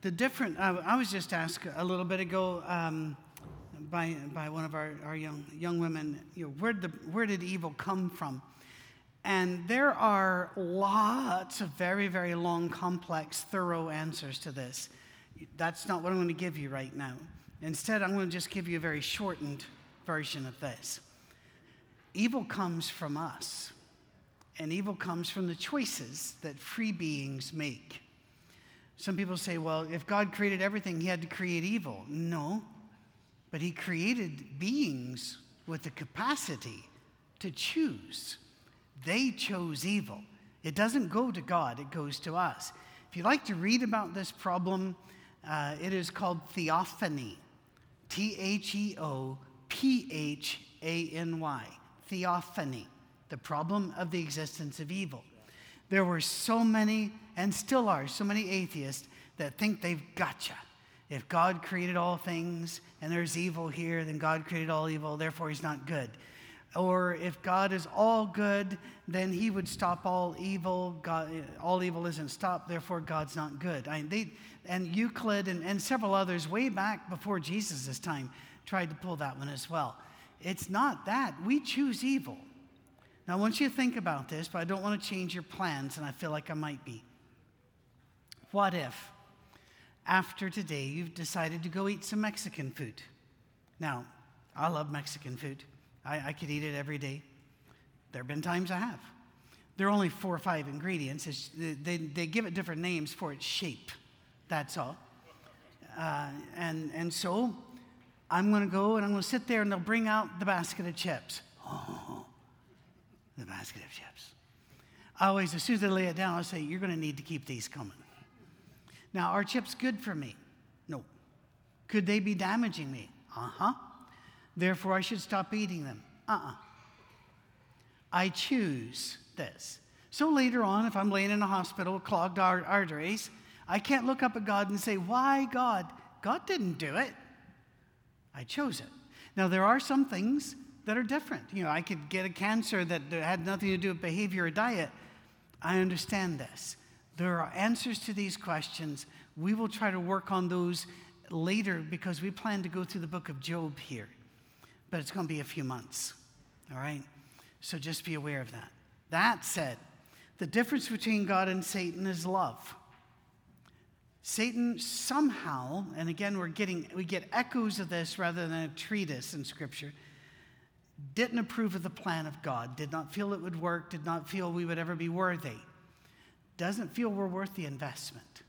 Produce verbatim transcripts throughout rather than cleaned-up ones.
the different, I, I was just asked a little bit ago um, by by one of our, our young young women, you know, where the where did evil come from? And there are lots of very, very long, complex, thorough answers to this. That's not what I'm going to give you right now. Instead, I'm going to just give you a very shortened version of this. Evil comes from us, and evil comes from the choices that free beings make. Some people say, well, if God created everything, he had to create evil. No, but he created beings with the capacity to choose. They chose evil. It doesn't go to God, it goes to us. If you'd like to read about this problem, uh, it is called theophany. T H E O P H A N Y. Theophany. The problem of the existence of evil. There were so many, and still are, so many atheists that think they've gotcha. If God created all things and there's evil here, then God created all evil, therefore he's not good. Or if God is all good, then he would stop all evil. God, all evil isn't stopped, therefore God's not good. I mean, they, and Euclid and, and several others way back before Jesus' time tried to pull that one as well. It's not that. We choose evil. Now, I want you to think about this, but I don't want to change your plans, and I feel like I might be. What if, after today, you've decided to go eat some Mexican food? Now, I love Mexican food. I, I could eat it every day. There have been times I have. There are only four or five ingredients. It's, they, they give it different names for its shape. That's all. Uh, and, and so I'm going to go and I'm going to sit there and they'll bring out the basket of chips. Oh, the basket of chips. I always, as soon as they lay it down, I'll say, you're going to need to keep these coming. Now, are chips good for me? No. Could they be damaging me? Uh-huh. Therefore, I should stop eating them. Uh-uh. I choose this. So later on, if I'm laying in a hospital with clogged ar- arteries, I can't look up at God and say, why, God? God didn't do it. I chose it. Now, there are some things that are different. You know, I could get a cancer that had nothing to do with behavior or diet. I understand this. There are answers to these questions. We will try to work on those later because we plan to go through the book of Job here. But it's going to be a few months, all right? So just be aware of that. That said, the difference between God and Satan is love. Satan somehow, and again, we're getting we get echoes of this rather than a treatise in Scripture, didn't approve of the plan of God, did not feel it would work, did not feel we would ever be worthy, doesn't feel we're worth the investment.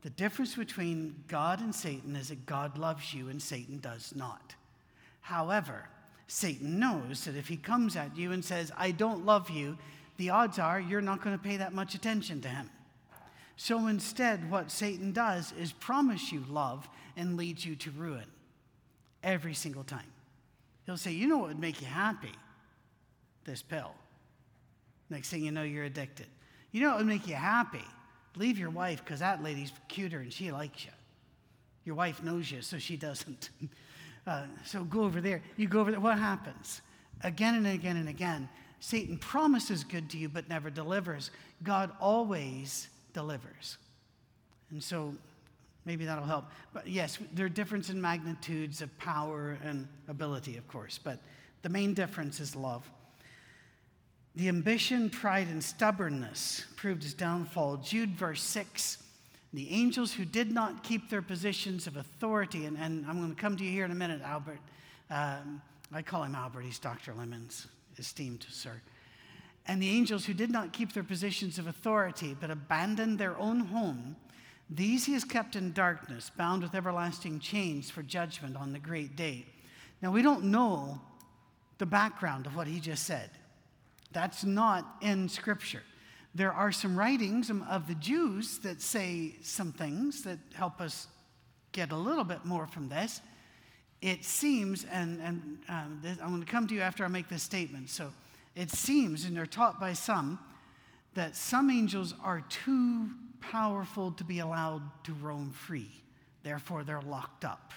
The difference between God and Satan is that God loves you and Satan does not. However, Satan knows that if he comes at you and says, I don't love you, the odds are you're not going to pay that much attention to him. So instead, what Satan does is promise you love and leads you to ruin every single time. He'll say, you know what would make you happy? This pill. Next thing you know, you're addicted. You know what would make you happy? Leave your wife because that lady's cuter and she likes you. Your wife knows you, so she doesn't. Uh, so go over there. You go over there. What happens? Again and again and again. Satan promises good to you but never delivers. God always delivers. And so maybe that'll help. But yes, there are differences in magnitudes of power and ability, of course. But the main difference is love. The ambition, pride, and stubbornness proved his downfall. Jude verse six. The angels who did not keep their positions of authority, and, and I'm going to come to you here in a minute, Albert. Um, I call him Albert. He's Doctor Lemon's esteemed sir. And the angels who did not keep their positions of authority, but abandoned their own home, these he has kept in darkness, bound with everlasting chains for judgment on the great day. Now, we don't know the background of what he just said. That's not in Scripture. There are some writings of the Jews that say some things that help us get a little bit more from this. It seems, and, and um, this, I'm going to come to you after I make this statement. So it seems, and they're taught by some, that some angels are too powerful to be allowed to roam free. Therefore, they're locked up.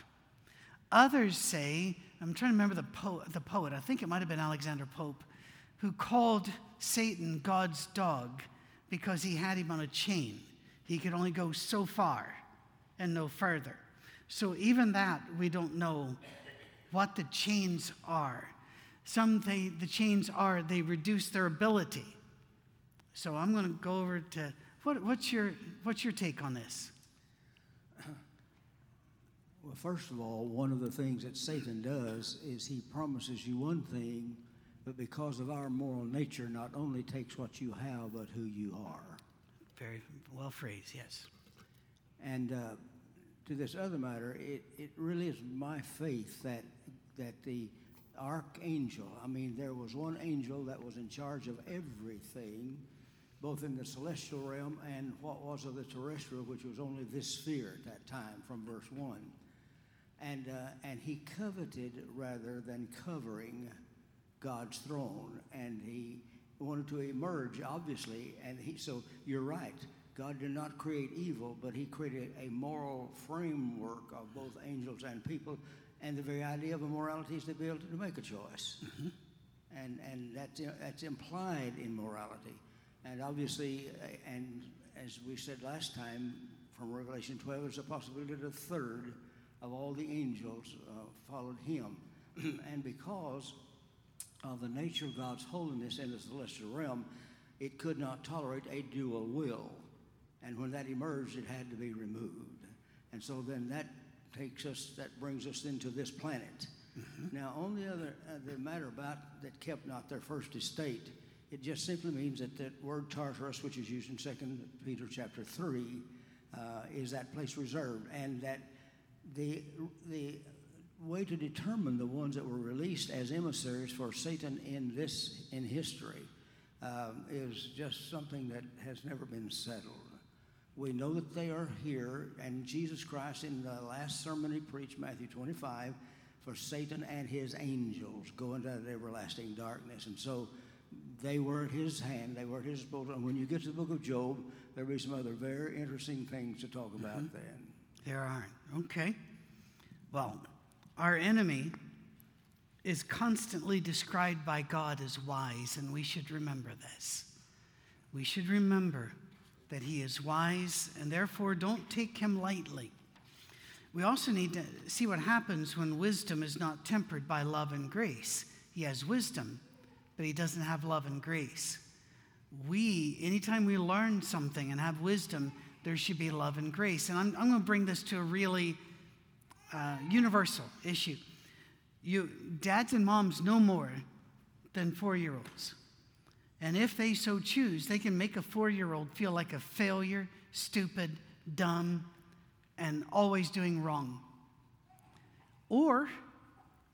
Others say, I'm trying to remember the, po- the poet. I think it might have been Alexander Pope, who called Satan God's dog because he had him on a chain. He could only go so far and no further. So even that, we don't know what the chains are. Some they, the chains are, they reduce their ability. So I'm going to go over to, what, what's your what's your take on this? Well, first of all, one of the things that Satan does is he promises you one thing, but because of our moral nature, not only takes what you have, but who you are. Very well phrased, yes. And uh, to this other matter, it, it really is my faith that that the archangel, I mean, there was one angel that was in charge of everything, both in the celestial realm and what was of the terrestrial, which was only this sphere at that time from verse one. And, uh, and he coveted rather than covering God's throne, and he wanted to emerge, obviously, and he, so you're right. God did not create evil, but he created a moral framework of both angels and people, and the very idea of immorality is the ability to make a choice. Mm-hmm. And and that's, that's implied in morality. And obviously, and as we said last time, from Revelation twelve, there's a possibility that a third of all the angels uh, followed him. And because of the nature of God's holiness in the celestial realm, it could not tolerate a dual will. And when that emerged, it had to be removed. And so then that takes us, that brings us into this planet. Mm-hmm. Now, on the other, uh, the matter about that kept not their first estate, it just simply means that that word Tartarus, which is used in Second Peter chapter three, uh, is that place reserved, and that the the way to determine the ones that were released as emissaries for Satan in this in history um, is just something that has never been settled. We know that they are here, and Jesus Christ in the last sermon he preached, Matthew twenty-five, for Satan and his angels go into that everlasting darkness, and so they were at his hand, they were at his boat. And when you get to the book of Job, there'll be some other very interesting things to talk about. Mm-hmm. Then. There are. Okay. Well, our enemy is constantly described by God as wise, and we should remember this. We should remember that he is wise, and therefore don't take him lightly. We also need to see what happens when wisdom is not tempered by love and grace. He has wisdom, but he doesn't have love and grace. We, anytime we learn something and have wisdom, there should be love and grace. And I'm, I'm going to bring this to a really uh, universal issue. You, dads and moms know more than four-year-olds. And if they so choose, they can make a four-year-old feel like a failure, stupid, dumb, and always doing wrong. Or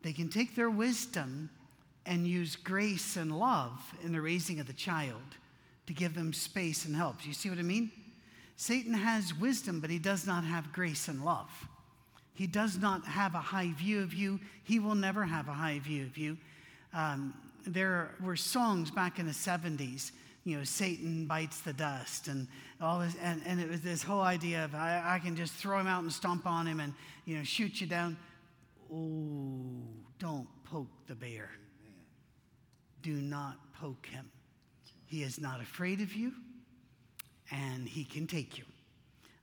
they can take their wisdom and use grace and love in the raising of the child to give them space and help. You see what I mean? Satan has wisdom, but he does not have grace and love. He does not have a high view of you. He will never have a high view of you. Um, there were songs back in the seventies, you know, Satan bites the dust and all this, and, and it was this whole idea of I, I can just throw him out and stomp on him and, you know, shoot you down. Oh, don't poke the bear. Do not poke him. He is not afraid of you, and he can take you.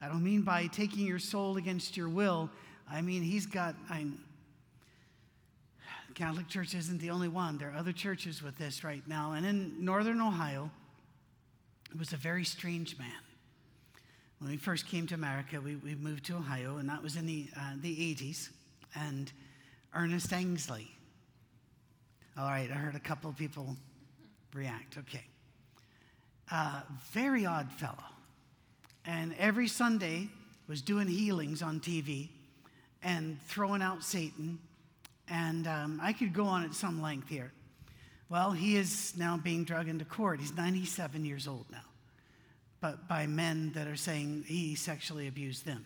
I don't mean by taking your soul against your will. I mean, he's got, I'm, the Catholic Church isn't the only one. There are other churches with this right now. And in northern Ohio, it was a very strange man. When we first came to America, we, we moved to Ohio, and that was in the, uh, the eighties, and Ernest Angsley. All right, I heard a couple of people react. Okay. Uh, very odd fellow. And every Sunday was doing healings on T V and throwing out Satan. And um, I could go on at some length here. Well, he is now being dragged into court. He's ninety-seven years old now, but by men that are saying he sexually abused them.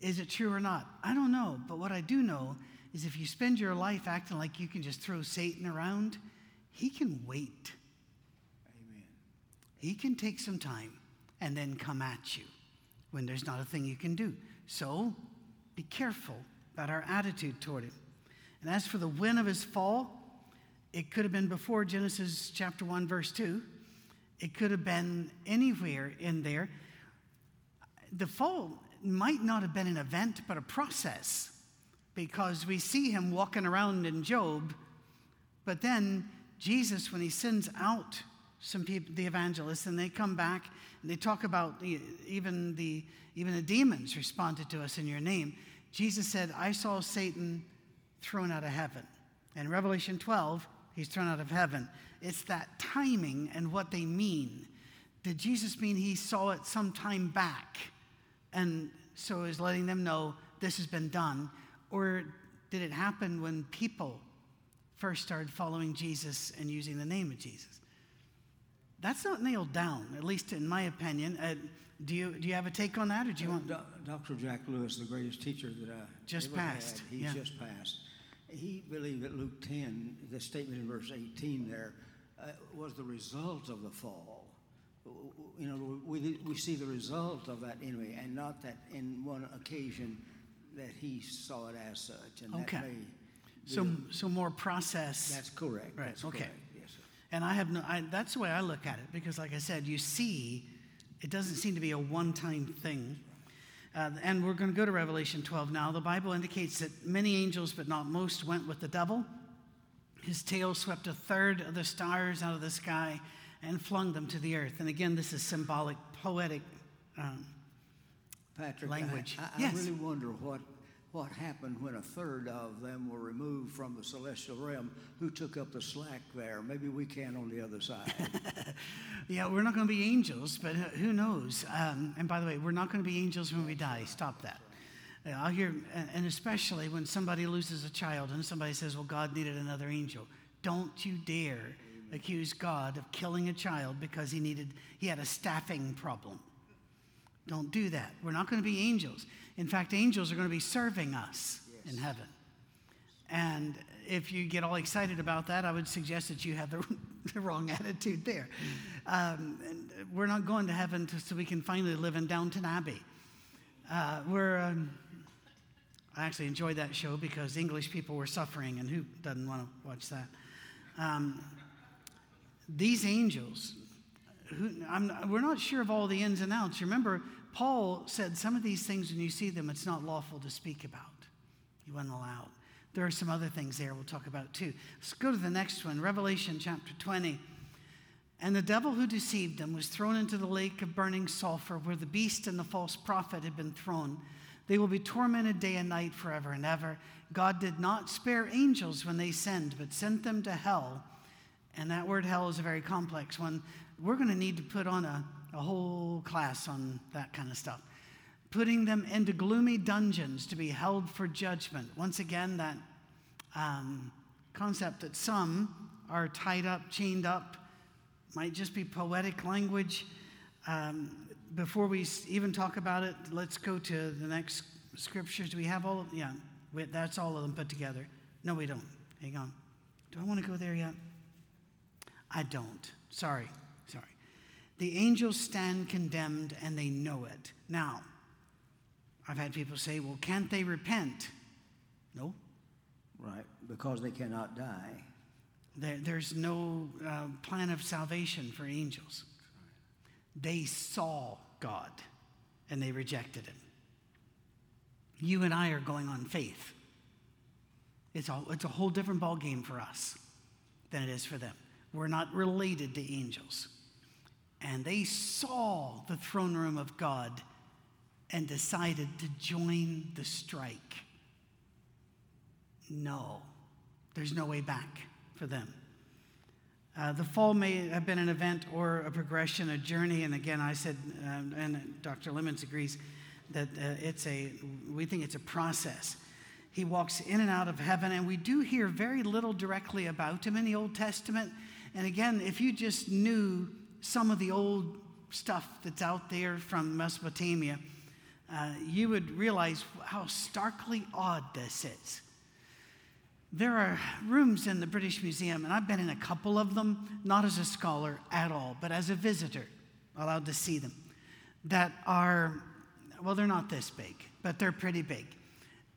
Is it true or not? I don't know. But what I do know is if you spend your life acting like you can just throw Satan around, he can wait. Amen. He can take some time and then come at you when there's not a thing you can do. So be careful about our attitude toward him. And as for the when of his fall, it could have been before Genesis chapter one, verse two. It could have been anywhere in there. The fall, might not have been an event, but a process, because we see him walking around in Job, but then Jesus, when he sends out some people, the evangelists, and they come back and they talk about even the even the demons responded to us in your name. Jesus said, I saw Satan thrown out of heaven. In Revelation twelve, he's thrown out of heaven. It's that timing and what they mean. Did Jesus mean he saw it some time back and so is letting them know this has been done? Or did it happen when people first started following Jesus and using the name of Jesus? That's not nailed down, at least in my opinion. Uh, do you do you have a take on that, or do you want? Doctor Jack Lewis, the greatest teacher that I just ever passed. Had, he yeah. just passed. He believed that Luke ten, the statement in verse eighteen there, uh, was the result of the fall. You know, we we see the result of that enemy, and not that in one occasion that he saw it as such. And okay. That may so so more process. That's correct. Right. That's okay. Correct. Yes, sir. And I have no. I, that's the way I look at it, because, like I said, you see, it doesn't seem to be a one-time thing. Uh, and we're going to go to Revelation twelve now. The Bible indicates that many angels, but not most, went with the devil. His tail swept a third of the stars out of the sky and flung them to the earth. And again, this is symbolic, poetic um, Patrick, language. I, I, yes. I really wonder what, what happened when a third of them were removed from the celestial realm. Who took up the slack there? Maybe we can on the other side. Yeah, we're not going to be angels, but who knows? Um, and by the way, we're not going to be angels when we die. Stop that. I'll hear, and especially when somebody loses a child and somebody says, well, God needed another angel. Don't you dare Amen. accuse God of killing a child because he needed, he had a staffing problem. Don't do that. We're not going to be angels. In fact, angels are going to be serving us yes. in heaven. And if you get all excited about that, I would suggest that you have the, the wrong attitude there. Um, and we're not going to heaven to, so we can finally live in Downton Abbey. Uh, we're, um, I actually enjoyed that show because English people were suffering, and who doesn't want to watch that? Um, these angels... Who, I'm, we're not sure of all the ins and outs. Remember, Paul said some of these things, when you see them, it's not lawful to speak about. You wasn't allowed. There are some other things there we'll talk about too. Let's go to the next one, Revelation chapter twenty. And the devil who deceived them was thrown into the lake of burning sulfur, where the beast and the false prophet had been thrown. They will be tormented day and night forever and ever. God did not spare angels when they sinned, but sent them to hell. And that word hell is a very complex one. We're going to need to put on a, a whole class on that kind of stuff. Putting them into gloomy dungeons to be held for judgment. Once again, that um, concept that some are tied up, chained up, might just be poetic language. Um, before we even talk about it, let's go to the next scriptures. Do we have all of them? Yeah, we, that's all of them put together. No, we don't. Hang on. Do I want to go there yet? I don't. Sorry. Sorry. The angels stand condemned, and they know it. Now, I've had people say, well, can't they repent? No. Right, because they cannot die. There, there's no uh, plan of salvation for angels. They saw God, and they rejected him. You and I are going on faith. It's a, it's a whole different ballgame for us than it is for them. We're not related to angels. And they saw the throne room of God and decided to join the strike. No, there's no way back for them. Uh, the fall may have been an event or a progression, a journey. And again, I said, um, and Doctor Lemons agrees that uh, it's a, we think it's a process. He walks in and out of heaven, and we do hear very little directly about him in the Old Testament. And again, if you just knew some of the old stuff that's out there from Mesopotamia, uh, you would realize how starkly odd this is. There are rooms in the British Museum, and I've been in a couple of them, not as a scholar at all, but as a visitor, allowed to see them, that are, well, they're not this big, but they're pretty big.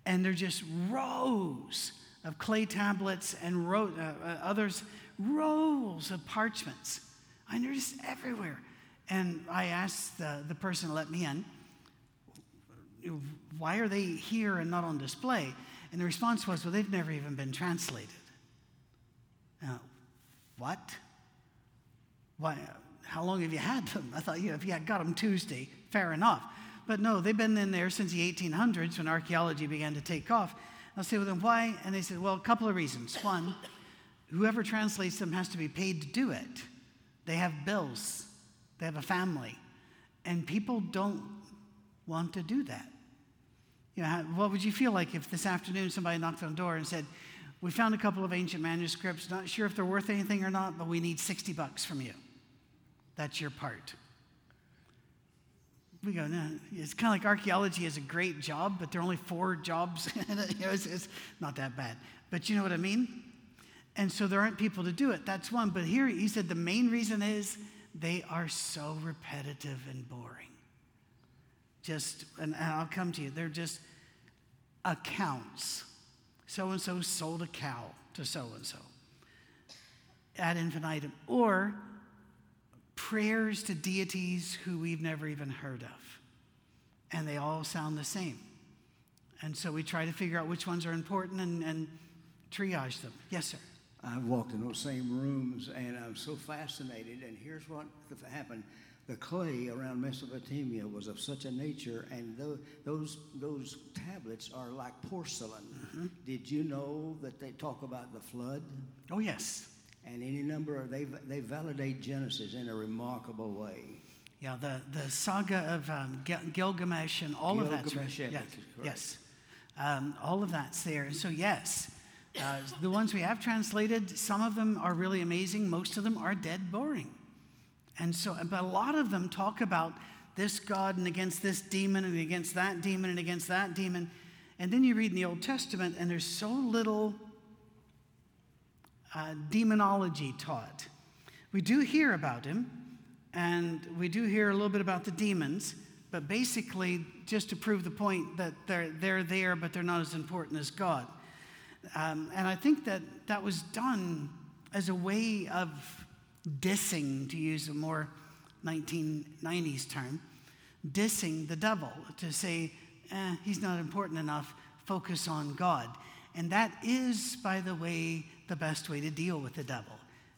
And they're just rows of clay tablets and ro- uh, others, rolls of parchments. I noticed everywhere. And I asked the, the person who let me in, why are they here and not on display? And the response was, well, they've never even been translated. Now, what? Why, how long have you had them? I thought, you know, if you had got them Tuesday, fair enough. But no, they've been in there since the eighteen hundreds when archaeology began to take off. I say, well, then why? And they said, well, a couple of reasons. One, whoever translates them has to be paid to do it. They have bills. They have a family. And people don't want to do that. You know, what would you feel like if this afternoon somebody knocked on the door and said, we found a couple of ancient manuscripts, not sure if they're worth anything or not, but we need sixty bucks from you. That's your part. We go, no, it's kind of like archaeology is a great job, but there are only four jobs. you know, it's, it's not that bad. But you know what I mean? And so there aren't people to do it. That's one. But here he said the main reason is they are so repetitive and boring. Just, and I'll come to you, they're just accounts. So-and-so sold a cow to so-and-so ad infinitum. Or prayers to deities who we've never even heard of. And they all sound the same. And so we try to figure out which ones are important and, and triage them. Yes, sir. I've walked in those same rooms, and I'm so fascinated. And here's what happened. The clay around Mesopotamia was of such a nature, and th- those those tablets are like porcelain. Mm-hmm. Did you know that they talk about the flood? Oh, yes. And any number of, they they validate Genesis in a remarkable way. Yeah, the, the saga of um, Gil- Gilgamesh and all Gilgamesh of that's right. Epic, yes, yes. Um, all of that's there. And so yes, uh, the ones we have translated, some of them are really amazing. Most of them are dead boring. And so, but a lot of them talk about this god and against this demon and against that demon and against that demon. And then you read in the Old Testament, and there's so little Uh, demonology taught. We do hear about him, and we do hear a little bit about the demons, but basically just to prove the point that they're they're there, but they're not as important as God. Um, and I think that that was done as a way of dissing, to use a more nineteen nineties term, dissing the devil, to say, eh, he's not important enough, focus on God. And that is, by the way, the best way to deal with the devil.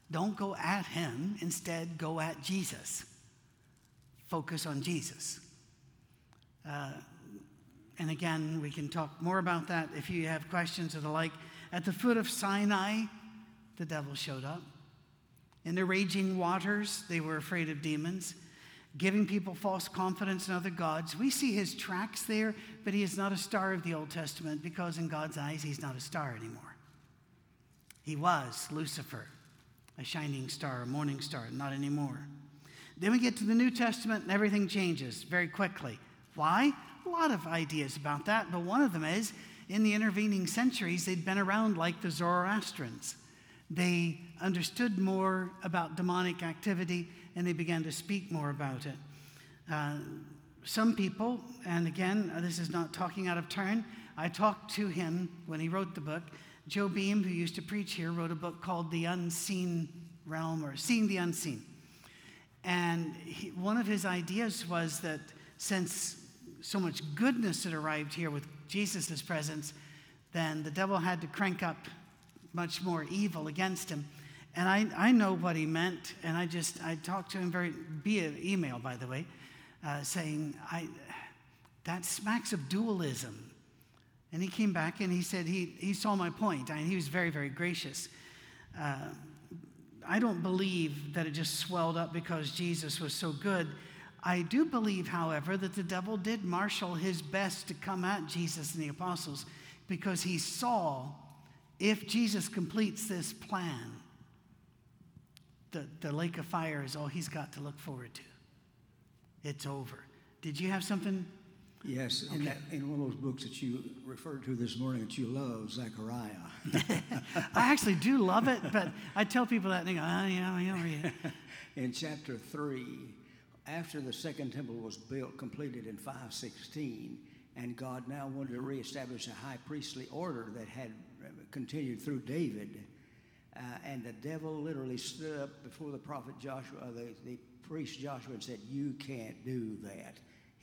Don't go at him. Instead, go at Jesus. Focus on Jesus. Uh, and again, we can talk more about that if you have questions or the like. At the foot of Sinai, the devil showed up. In the raging waters, they were afraid of demons, giving people false confidence in other gods. We see his tracks there, but he is not a star of the Old Testament because in God's eyes, he's not a star anymore. He was Lucifer, a shining star, a morning star, not anymore. Then we get to the New Testament and everything changes very quickly. Why? A lot of ideas about that, but one of them is in the intervening centuries, they'd been around like the Zoroastrians. They understood more about demonic activity, and they began to speak more about it. Uh, some people, and again, this is not talking out of turn, I talked to him when he wrote the book. Joe Beam, who used to preach here, wrote a book called The Unseen Realm, or Seeing the Unseen. And he, one of his ideas was that since so much goodness had arrived here with Jesus' presence, then the devil had to crank up much more evil against him. And I, I know what he meant, and I just, I talked to him very, via email, by the way, uh, saying, I, that smacks of dualism. And he came back and he said, he, he saw my point. I mean, he was very, very gracious. Uh, I don't believe that it just swelled up because Jesus was so good. I do believe, however, that the devil did marshal his best to come at Jesus and the apostles because he saw if Jesus completes this plan, The, the lake of fire is all he's got to look forward to. It's over. Did you have something? Yes, okay. in, that, in one of those books that you referred to this morning that you love, Zechariah. I actually do love it, but I tell people that and they go, oh, yeah, yeah, yeah. In chapter three, after the second temple was built, completed in five sixteen, and God now wanted to reestablish a high priestly order that had continued through David, Uh, and the devil literally stood up before the prophet Joshua, uh, the, the priest Joshua, and said, you can't do that.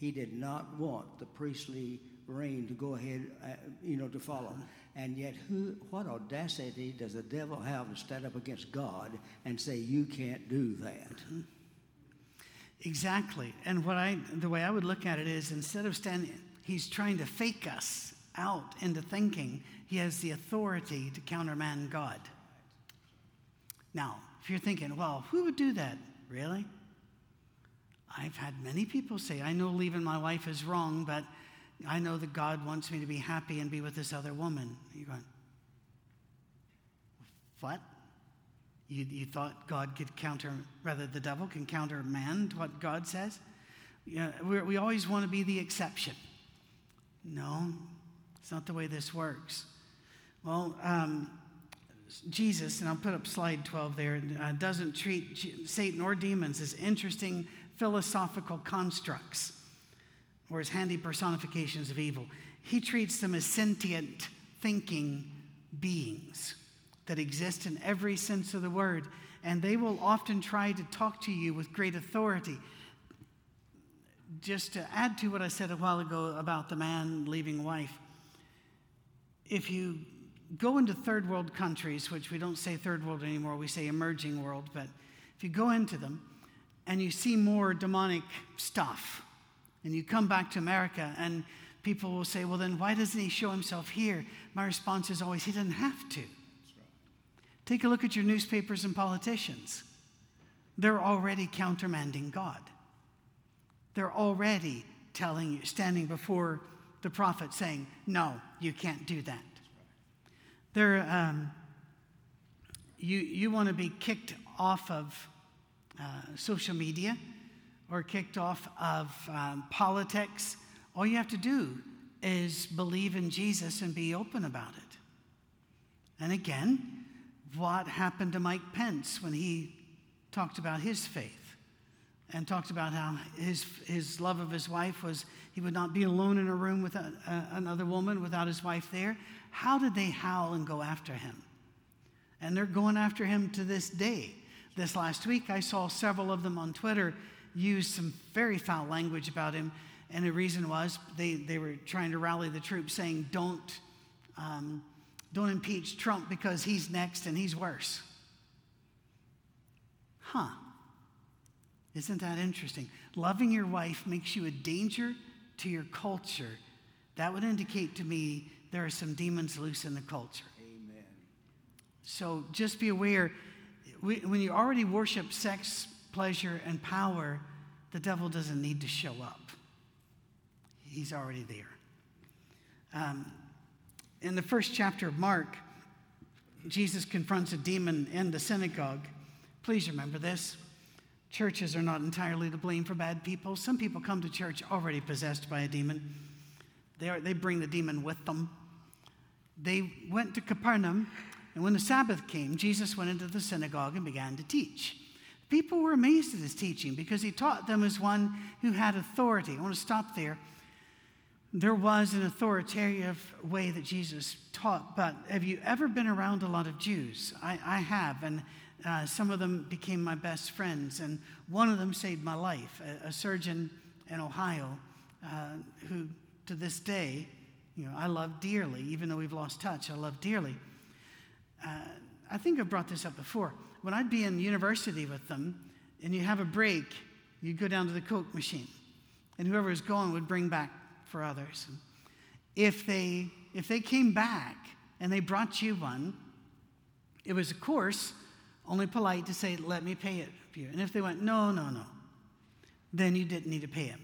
He did not want the priestly brain to go ahead, uh, you know, to follow. And yet, who, what audacity does the devil have to stand up against God and say, you can't do that? Exactly. And what I, the way I would look at it is, instead of standing, he's trying to fake us out into thinking he has the authority to countermand God. Now, if you're thinking, well, who would do that? Really? I've had many people say, I know leaving my wife is wrong, but I know that God wants me to be happy and be with this other woman. You're going, what? You, you thought God could counter, rather the devil can countermand what God says? You know, we're, we always want to be the exception. No, it's not the way this works. Well, um, Jesus, and I'll put up slide twelve there, uh, doesn't treat G- Satan or demons as interesting philosophical constructs or as handy personifications of evil. He treats them as sentient, thinking beings that exist in every sense of the word, and they will often try to talk to you with great authority. Just to add to what I said a while ago about the man leaving wife, if you go into third world countries, which we don't say third world anymore, we say emerging world, but if you go into them and you see more demonic stuff, and you come back to America and people will say, well, then why doesn't he show himself here? My response is always, he doesn't have to. Take a look at your newspapers and politicians. They're already countermanding God. They're already telling you, standing before the prophet saying, no, you can't do that. They're, um, you, you want to be kicked off of uh, social media or kicked off of um, politics. All you have to do is believe in Jesus and be open about it. And again, what happened to Mike Pence when he talked about his faith and talked about how his his love of his wife was he would not be alone in a room with a, a, another woman without his wife there? How did they howl and go after him? And they're going after him to this day. This last week, I saw several of them on Twitter use some very foul language about him, and the reason was they, they were trying to rally the troops saying, don't... Um, Don't impeach Trump because he's next and he's worse. Huh. Isn't that interesting? Loving your wife makes you a danger to your culture. That would indicate to me there are some demons loose in the culture. Amen. So just be aware, we, when you already worship sex, pleasure, and power, the devil doesn't need to show up. He's already there. Um, In the first chapter of Mark, Jesus confronts a demon in the synagogue. Please remember this. Churches are not entirely to blame for bad people. Some people come to church already possessed by a demon. They are, they bring the demon with them. They went to Capernaum, and when the Sabbath came, Jesus went into the synagogue and began to teach. People were amazed at his teaching because he taught them as one who had authority. I want to stop there. There was an authoritative way that Jesus taught, but have you ever been around a lot of Jews? I, I have, and uh, some of them became my best friends, and one of them saved my life, a, a surgeon in Ohio uh, who, to this day, you know, I love dearly. Even though we've lost touch, I love dearly. Uh, I think I've brought this up before. When I'd be in university with them, and you have a break, you'd go down to the Coke machine, and whoever was going would bring back for others. If they if they came back and they brought you one, it was, of course, only polite to say, let me pay it for you. And if they went, no, no, no, then you didn't need to pay it.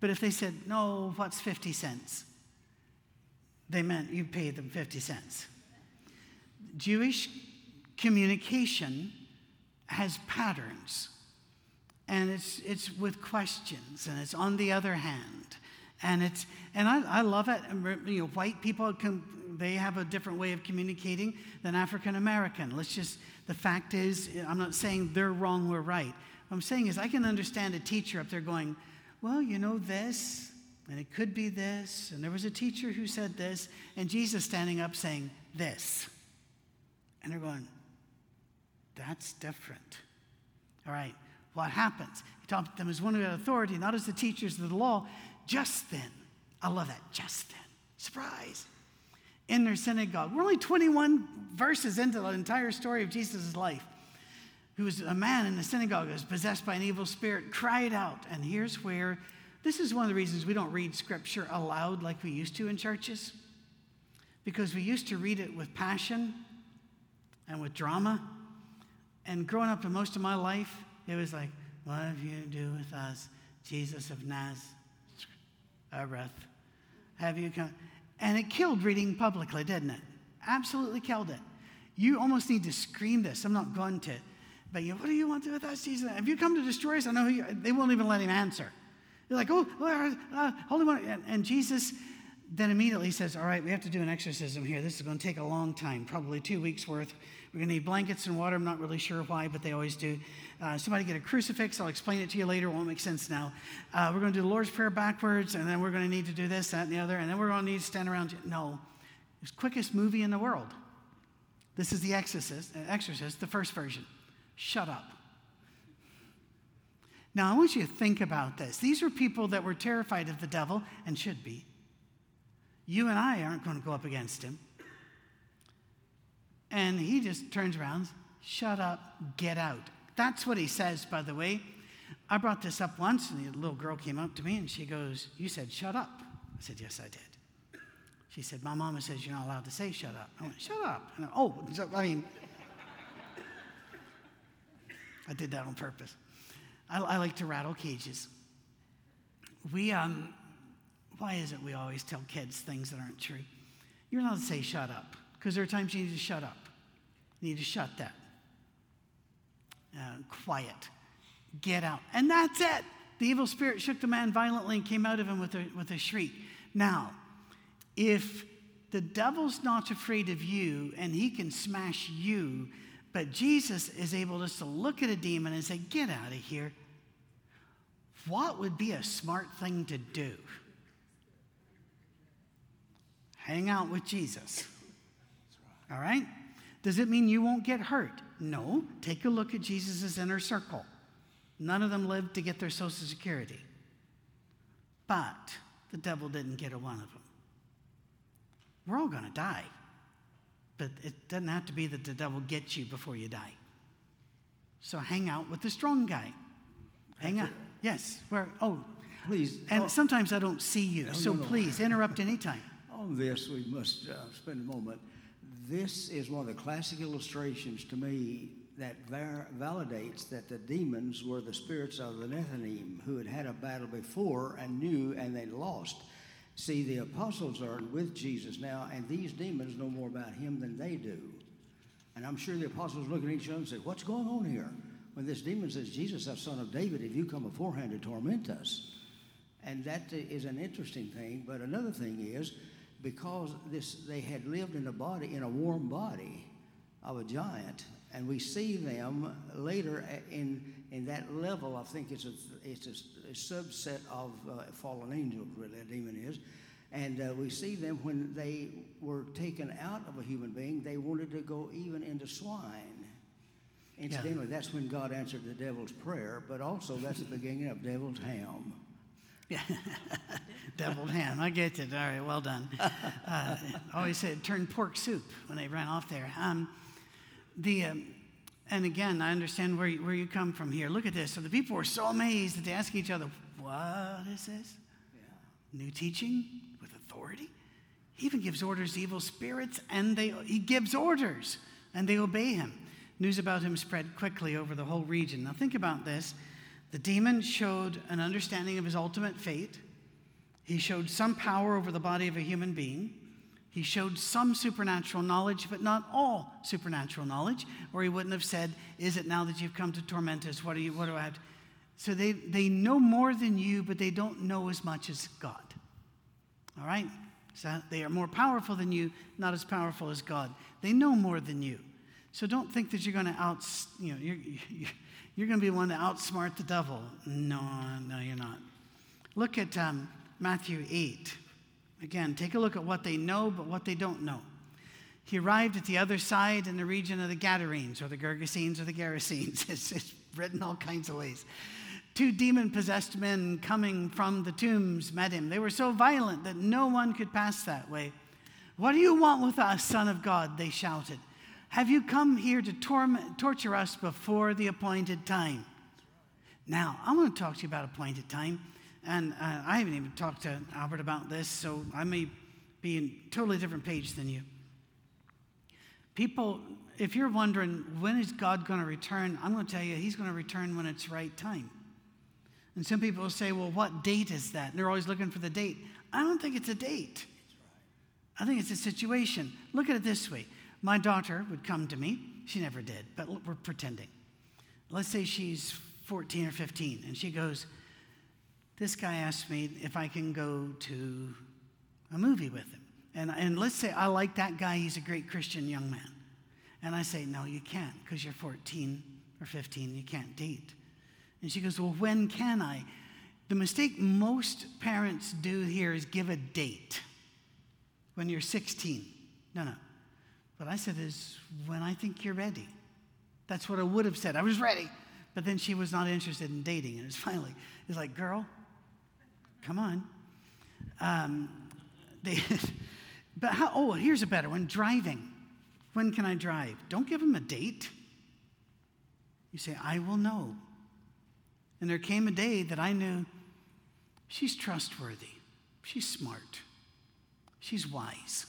But if they said, no, what's fifty cents? They meant you paid them fifty cents. Jewish communication has patterns, and it's it's with questions, and it's on the other hand. And it's and I, I love it. You know, white people can, they have a different way of communicating than African American. Let's just the fact is, I'm not saying they're wrong, we're right. What I'm saying is I can understand a teacher up there going, well, you know this, and it could be this, and there was a teacher who said this, and Jesus standing up saying this, and they're going, that's different. All right, what happens? He taught them as one who had authority, not as the teachers of the law. Just then, I love that. Just then. Surprise. In their synagogue. We're only twenty-one verses into the entire story of Jesus' life. Who was a man in the synagogue who was possessed by an evil spirit, cried out. And here's where, this is one of the reasons we don't read scripture aloud like we used to in churches. Because we used to read it with passion and with drama. And growing up in most of my life, it was like, what have you to do with us, Jesus of Nazareth? Have you come? And it killed reading publicly, didn't it? Absolutely killed it. You almost need to scream this. I'm not going to. But you, what do you want to do with us, Jesus? Have you come to destroy us? I know who you are. They won't even let him answer. They're like, oh, uh, Holy One. And, and Jesus then immediately says, all right, we have to do an exorcism here. This is going to take a long time, probably two weeks worth. We're going to need blankets and water. I'm not really sure why, but they always do. Uh, somebody get a crucifix. I'll explain it to you later. It won't make sense now. Uh, we're going to do the Lord's Prayer backwards, and then we're going to need to do this, that, and the other, and then we're going to need to stand around. No. It's the quickest movie in the world. This is The Exorcist, uh, Exorcist, the first version. Shut up. Now, I want you to think about this. These are people that were terrified of the devil and should be. You and I aren't going to go up against him. And he just turns around, shut up, get out. That's what he says, by the way. I brought this up once, and the little girl came up to me, and she goes, you said shut up. I said, yes, I did. She said, my mama says you're not allowed to say shut up. I went, shut up. And I, oh, I mean... I did that on purpose. I, I like to rattle cages. We, um, why is it we always tell kids things that aren't true? You're not allowed to say shut up, because there are times you need to shut up. You need to shut that. Uh, quiet. Get out. And that's it. The evil spirit shook the man violently and came out of him with a, with a shriek. Now, if the devil's not afraid of you and he can smash you, but Jesus is able just to look at a demon and say, get out of here. What would be a smart thing to do? Hang out with Jesus. All right? Does it mean you won't get hurt? No. Take a look at Jesus' inner circle. None of them lived to get their Social Security. But the devil didn't get a one of them. We're all going to die. But it doesn't have to be that the devil gets you before you die. So hang out with the strong guy. Hang out. Yes. Where? Oh, please. And oh. Sometimes I don't see you, no, so no, no. Please interrupt anytime. On this, we must uh, spend a moment. This is one of the classic illustrations to me that var- validates that the demons were the spirits of the Nephilim who had had a battle before and knew and they lost. See, the apostles are with Jesus now, and these demons know more about him than they do. And I'm sure the apostles look at each other and say, what's going on here? When this demon says, Jesus, thou son of David, if you come beforehand to torment us. And that is an interesting thing. But another thing is, because this they had lived in a body, in a warm body of a giant, and we see them later in in that level. I think it's a, it's a, a subset of uh, fallen angels, really, a demon is. And uh, we see them when they were taken out of a human being, they wanted to go even into swine. Incidentally, yeah. That's when God answered the devil's prayer, but also that's the beginning of devil's ham. Yeah, deviled ham. I get it. All right, well done. Uh, always said turn pork soup when they ran off there. Um, the um, and again, I understand where you, where you come from here. Look at this. So the people were so amazed that they asked each other, "What is this? Yeah. New teaching with authority? He even gives orders to evil spirits, and they he gives orders, and they obey him." News about him spread quickly over the whole region. Now think about this. The demon showed an understanding of his ultimate fate. He showed some power over the body of a human being. He showed some supernatural knowledge, but not all supernatural knowledge, or he wouldn't have said, is it now that you've come to torment us? What, are you, what do I have to? So they, they know more than you, but they don't know as much as God. All right? So they are more powerful than you, not as powerful as God. They know more than you. So don't think that you're going to out, you know, you're, you're, you're going to be the one to outsmart the devil. No, no, you're not. Look at um, Matthew eight. Again, take a look at what they know, but what they don't know. He arrived at the other side in the region of the Gadarenes, or the Gergesenes, or the Gerasenes. It's, it's written all kinds of ways. Two demon-possessed men coming from the tombs met him. They were so violent that no one could pass that way. "What do you want with us, Son of God?" they shouted. "Have you come here to torment, torture us before the appointed time?" Now, I want to talk to you about appointed time. And uh, I haven't even talked to Albert about this, so I may be in a totally different page than you. People, if you're wondering, when is God going to return? I'm going to tell you, he's going to return when it's right time. And some people will say, well, what date is that? And they're always looking for the date. I don't think it's a date. I think it's a situation. Look at it this way. My daughter would come to me. She never did, but we're pretending. Let's say she's fourteen or fifteen, and she goes, "This guy asked me if I can go to a movie with him. And, and let's say I like that guy. He's a great Christian young man." And I say, "No, you can't, because you're fourteen or fifteen. You can't date." And she goes, "Well, when can I?" The mistake most parents do here is give a date. When you're sixteen. No, no. What I said is, when I think you're ready. That's what I would have said. I was ready. But then she was not interested in dating. And it's finally, it's like, "Girl, come on." Um, they, but how, oh, here's a better one. Driving. When can I drive? Don't give them a date. You say, "I will know." And there came a day that I knew she's trustworthy, she's smart, she's wise.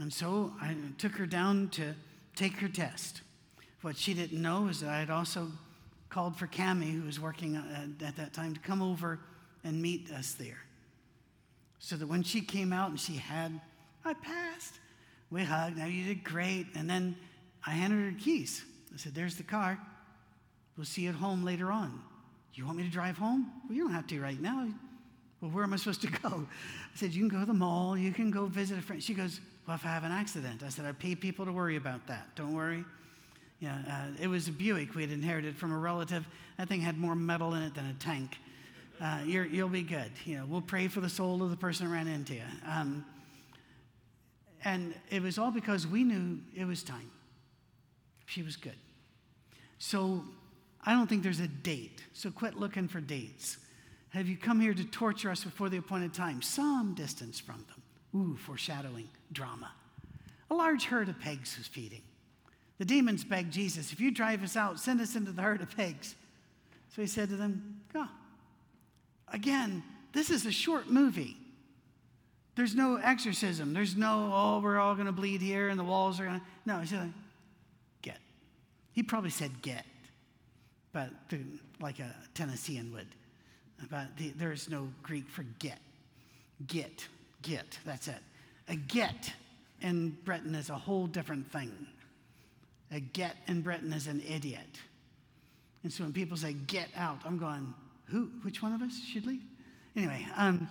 And so I took her down to take her test. What she didn't know was that I had also called for Cammie, who was working at that time, to come over and meet us there. So that when she came out and she had, "I passed," we hugged, "Now you did great." And then I handed her the keys. I said, "There's the car. We'll see you at home later on. You want me to drive home?" "Well, you don't have to right now." "Well, where am I supposed to go?" I said, "You can go to the mall. You can go visit a friend." She goes, "Well, if I have an accident." I said, "I pay people to worry about that. Don't worry." You know, uh, it was a Buick we had inherited from a relative. That thing had more metal in it than a tank. Uh, you're, you'll be good. You know, we'll pray for the soul of the person who ran into you. Um, and it was all because we knew it was time. She was good. So I don't think there's a date, so quit looking for dates. Have you come here to torture us before the appointed time? Some distance from them. Ooh, foreshadowing drama. A large herd of pigs was feeding. The demons begged Jesus, "If you drive us out, send us into the herd of pigs." So he said to them, "Go." Again, this is a short movie. There's no exorcism. There's no, "Oh, we're all going to bleed here and the walls are going to." No, he said, "Get." He probably said, "Get." But like a Tennessean would. But the, there is no Greek for get. Get, get, that's it. A get in Breton is a whole different thing. A get in Breton is an idiot. And so when people say, "Get out," I'm going, who, which one of us should leave? Anyway, um,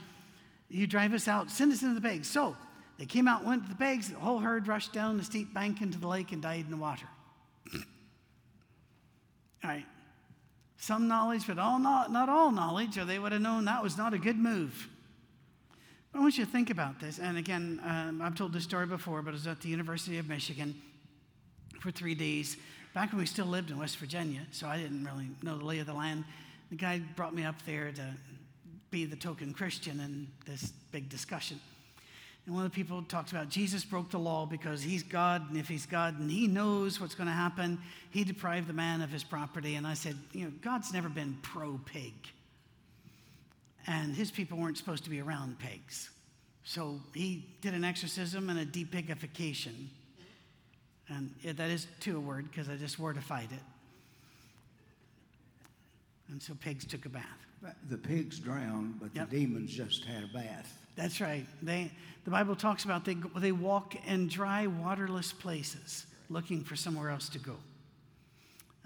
you drive us out, send us into the pigs. So they came out, went to the pigs, the whole herd rushed down the steep bank into the lake and died in the water. All right. Some knowledge, but all not, not all knowledge, or they would have known that was not a good move. But I want you to think about this. And again, um, I've told this story before, but I was at the University of Michigan for three days, back when we still lived in West Virginia, so I didn't really know the lay of the land. The guy brought me up there to be the token Christian in this big discussion. And one of the people talks about Jesus broke the law because he's God, and if he's God and he knows what's going to happen, he deprived the man of his property. And I said, you know, God's never been pro-pig. And his people weren't supposed to be around pigs. So he did an exorcism and a depigification. And that is too a word because I just wordified it. And so pigs took a bath. The pigs drowned, but yep. The demons just had a bath. That's right. They, the Bible talks about they, they walk in dry, waterless places looking for somewhere else to go.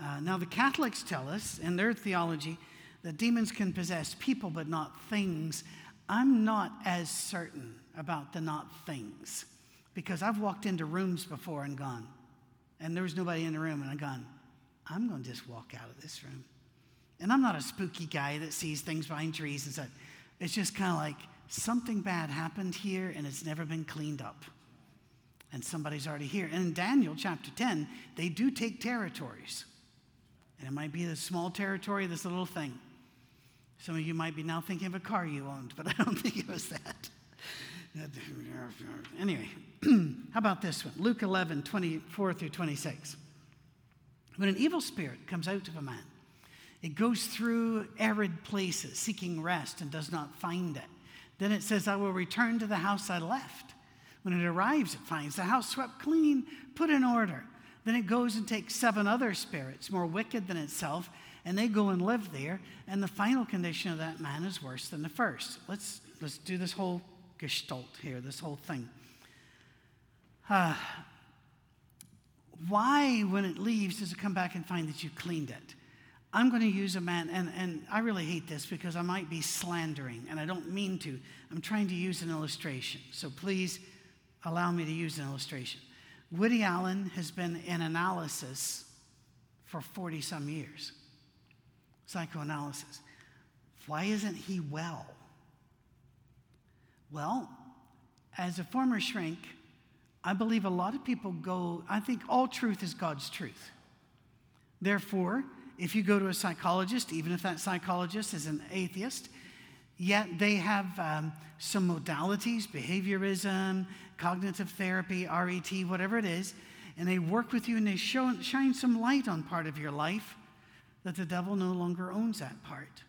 Uh, now, the Catholics tell us in their theology that demons can possess people but not things. I'm not as certain about the not things because I've walked into rooms before and gone, and there was nobody in the room, and I've gone, I'm going to just walk out of this room. And I'm not a spooky guy that sees things behind trees and such. It's just kind of like, something bad happened here, and it's never been cleaned up. And somebody's already here. And in Daniel chapter ten, they do take territories. And it might be this small territory, this little thing. Some of you might be now thinking of a car you owned, but I don't think it was that. Anyway, how about this one? Luke eleven, twenty-four through twenty-six. When an evil spirit comes out of a man, it goes through arid places, seeking rest, and does not find it. Then it says, I will return to the house I left. When it arrives, it finds the house swept clean, put in order. Then it goes and takes seven other spirits, more wicked than itself, and they go and live there, and the final condition of that man is worse than the first. Let's, let's do this whole gestalt here, this whole thing. Uh, why, when it leaves, does it come back and find that you cleaned it? I'm going to use a man, and, and I really hate this because I might be slandering, and I don't mean to. I'm trying to use an illustration, so please allow me to use an illustration. Woody Allen has been in analysis for forty-some years, psychoanalysis. Why isn't he well? Well, as a former shrink, I believe a lot of people go, I think all truth is God's truth. Therefore, if you go to a psychologist, even if that psychologist is an atheist, yet they have um, some modalities, behaviorism, cognitive therapy, R E T, whatever it is, and they work with you and they show, shine some light on part of your life that the devil no longer owns that part.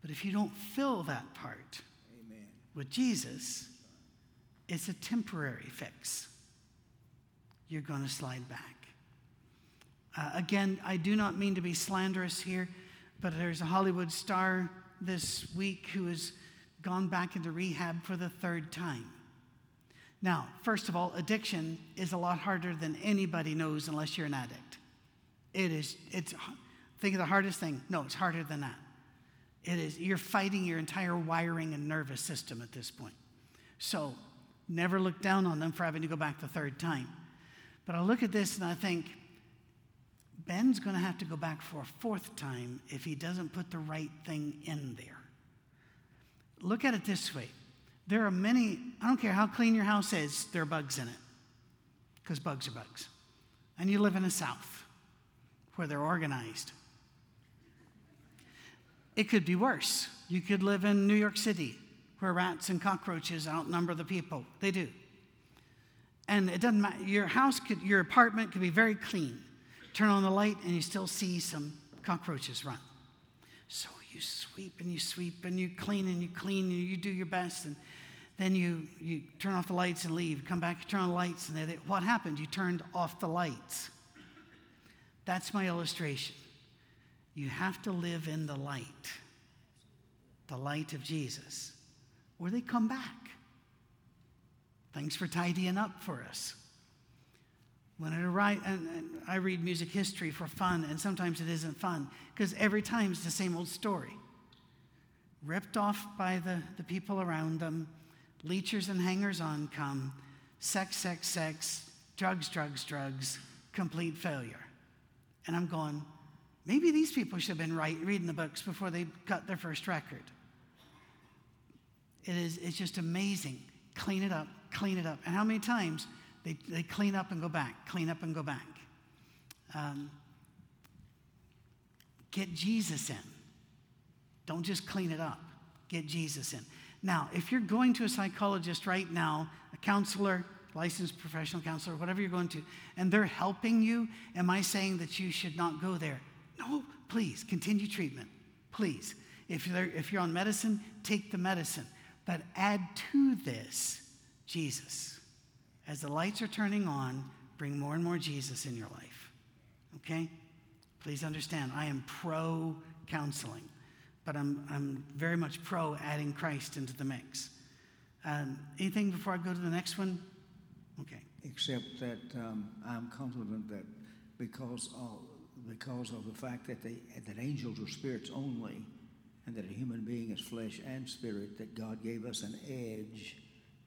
But if you don't fill that part Amen. With Jesus, it's a temporary fix. You're going to slide back. Uh, again, I do not mean to be slanderous here, but there's a Hollywood star this week who has gone back into rehab for the third time. Now, first of all, addiction is a lot harder than anybody knows unless you're an addict. It is, it's, think of the hardest thing. No, it's harder than that. It is, you're fighting your entire wiring and nervous system at this point. So never look down on them for having to go back the third time. But I look at this and I think, Ben's going to have to go back for a fourth time if he doesn't put the right thing in there. Look at it this way. There are many, I don't care how clean your house is, there are bugs in it because bugs are bugs. And you live in the South where they're organized. It could be worse. You could live in New York City where rats and cockroaches outnumber the people. They do. And it doesn't matter. Your house could, your apartment could be very clean. Turn on the light and you still see some cockroaches run. So you sweep and you sweep and you clean and you clean and you do your best, and then you, you turn off the lights and leave. Come back, you turn on the lights, and they, what happened? You turned off the lights. That's my illustration. You have to live in the light, the light of Jesus, or they come back. Thanks for tidying up for us. When it arrives, and, and I read music history for fun, and sometimes it isn't fun, because every time it's the same old story. Ripped off by the, the people around them, leechers and hangers-on come, sex, sex, sex, drugs, drugs, drugs, complete failure. And I'm going, maybe these people should have been right, reading the books before they got their first record. It is, it's just amazing. Clean it up, clean it up. And how many times... They, they clean up and go back, clean up and go back. Um, get Jesus in. Don't just clean it up. Get Jesus in. Now, if you're going to a psychologist right now, a counselor, licensed professional counselor, whatever you're going to, and they're helping you, am I saying that you should not go there? No, please, continue treatment. Please. If you're, if you're on medicine, take the medicine. But add to this Jesus. As the lights are turning on, bring more and more Jesus in your life, okay? Please understand, I am pro-counseling, but I'm I'm very much pro adding Christ into the mix. Um, anything before I go to the next one? Okay. Except that um, I'm confident that because of, because of the fact that they that angels are spirits only, and that a human being is flesh and spirit, that God gave us an edge.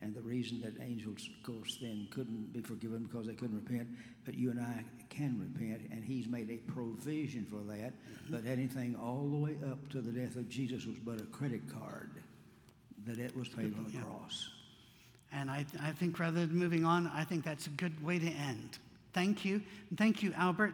And the reason that angels, of course, then couldn't be forgiven because they couldn't repent, but you and I can repent, and he's made a provision for that. Mm-hmm. But anything all the way up to the death of Jesus was but a credit card, that it was paid on the yeah. cross. And I, th- I think rather than moving on, I think that's a good way to end. Thank you. And thank you, Albert.